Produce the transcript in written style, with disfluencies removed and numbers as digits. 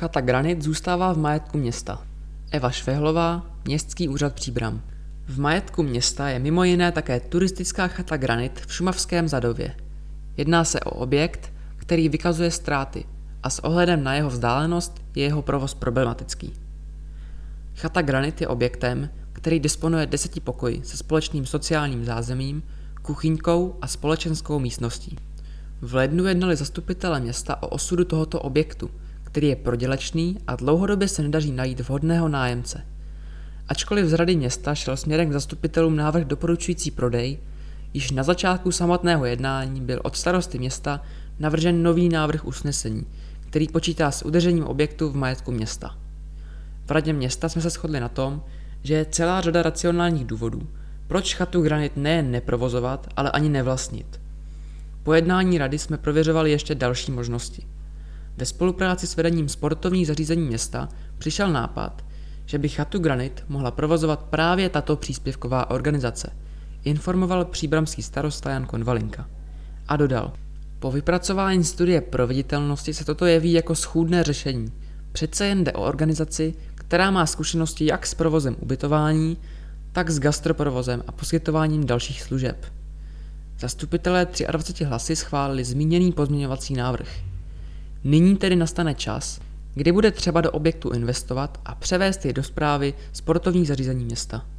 Chata Granit zůstává v majetku města. Eva Švehlová, Městský úřad Příbram. V majetku města je mimo jiné také turistická chata Granit v šumavském Zadově. Jedná se o objekt, který vykazuje ztráty a s ohledem na jeho vzdálenost je jeho provoz problematický. Chata Granit je objektem, který disponuje 10 pokoji se společným sociálním zázemím, kuchyňkou a společenskou místností. V lednu jednali zastupitelé města o osudu tohoto objektu, který je prodělečný a dlouhodobě se nedaří najít vhodného nájemce. Ačkoliv z rady města šel směrem k zastupitelům návrh doporučující prodej, již na začátku samotného jednání byl od starosty města navržen nový návrh usnesení, který počítá s udržením objektu v majetku města. V radě města jsme se shodli na tom, že je celá řada racionálních důvodů, proč chatu Granit nejen neprovozovat, ale ani nevlastnit. Po jednání rady jsme prověřovali ještě další možnosti. Ve spolupráci s vedením sportovních zařízení města přišel nápad, že by chatu Granit mohla provozovat právě tato příspěvková organizace, informoval příbramský starosta Jan Konvalinka. A dodal, po vypracování studie proveditelnosti se toto jeví jako schůdné řešení. Přece jen jde o organizaci, která má zkušenosti jak s provozem ubytování, tak s gastroprovozem a poskytováním dalších služeb. Zastupitelé 23 hlasy schválili zmíněný pozměňovací návrh. Nyní tedy nastane čas, kdy bude třeba do objektu investovat a převést je do správy sportovních zařízení města.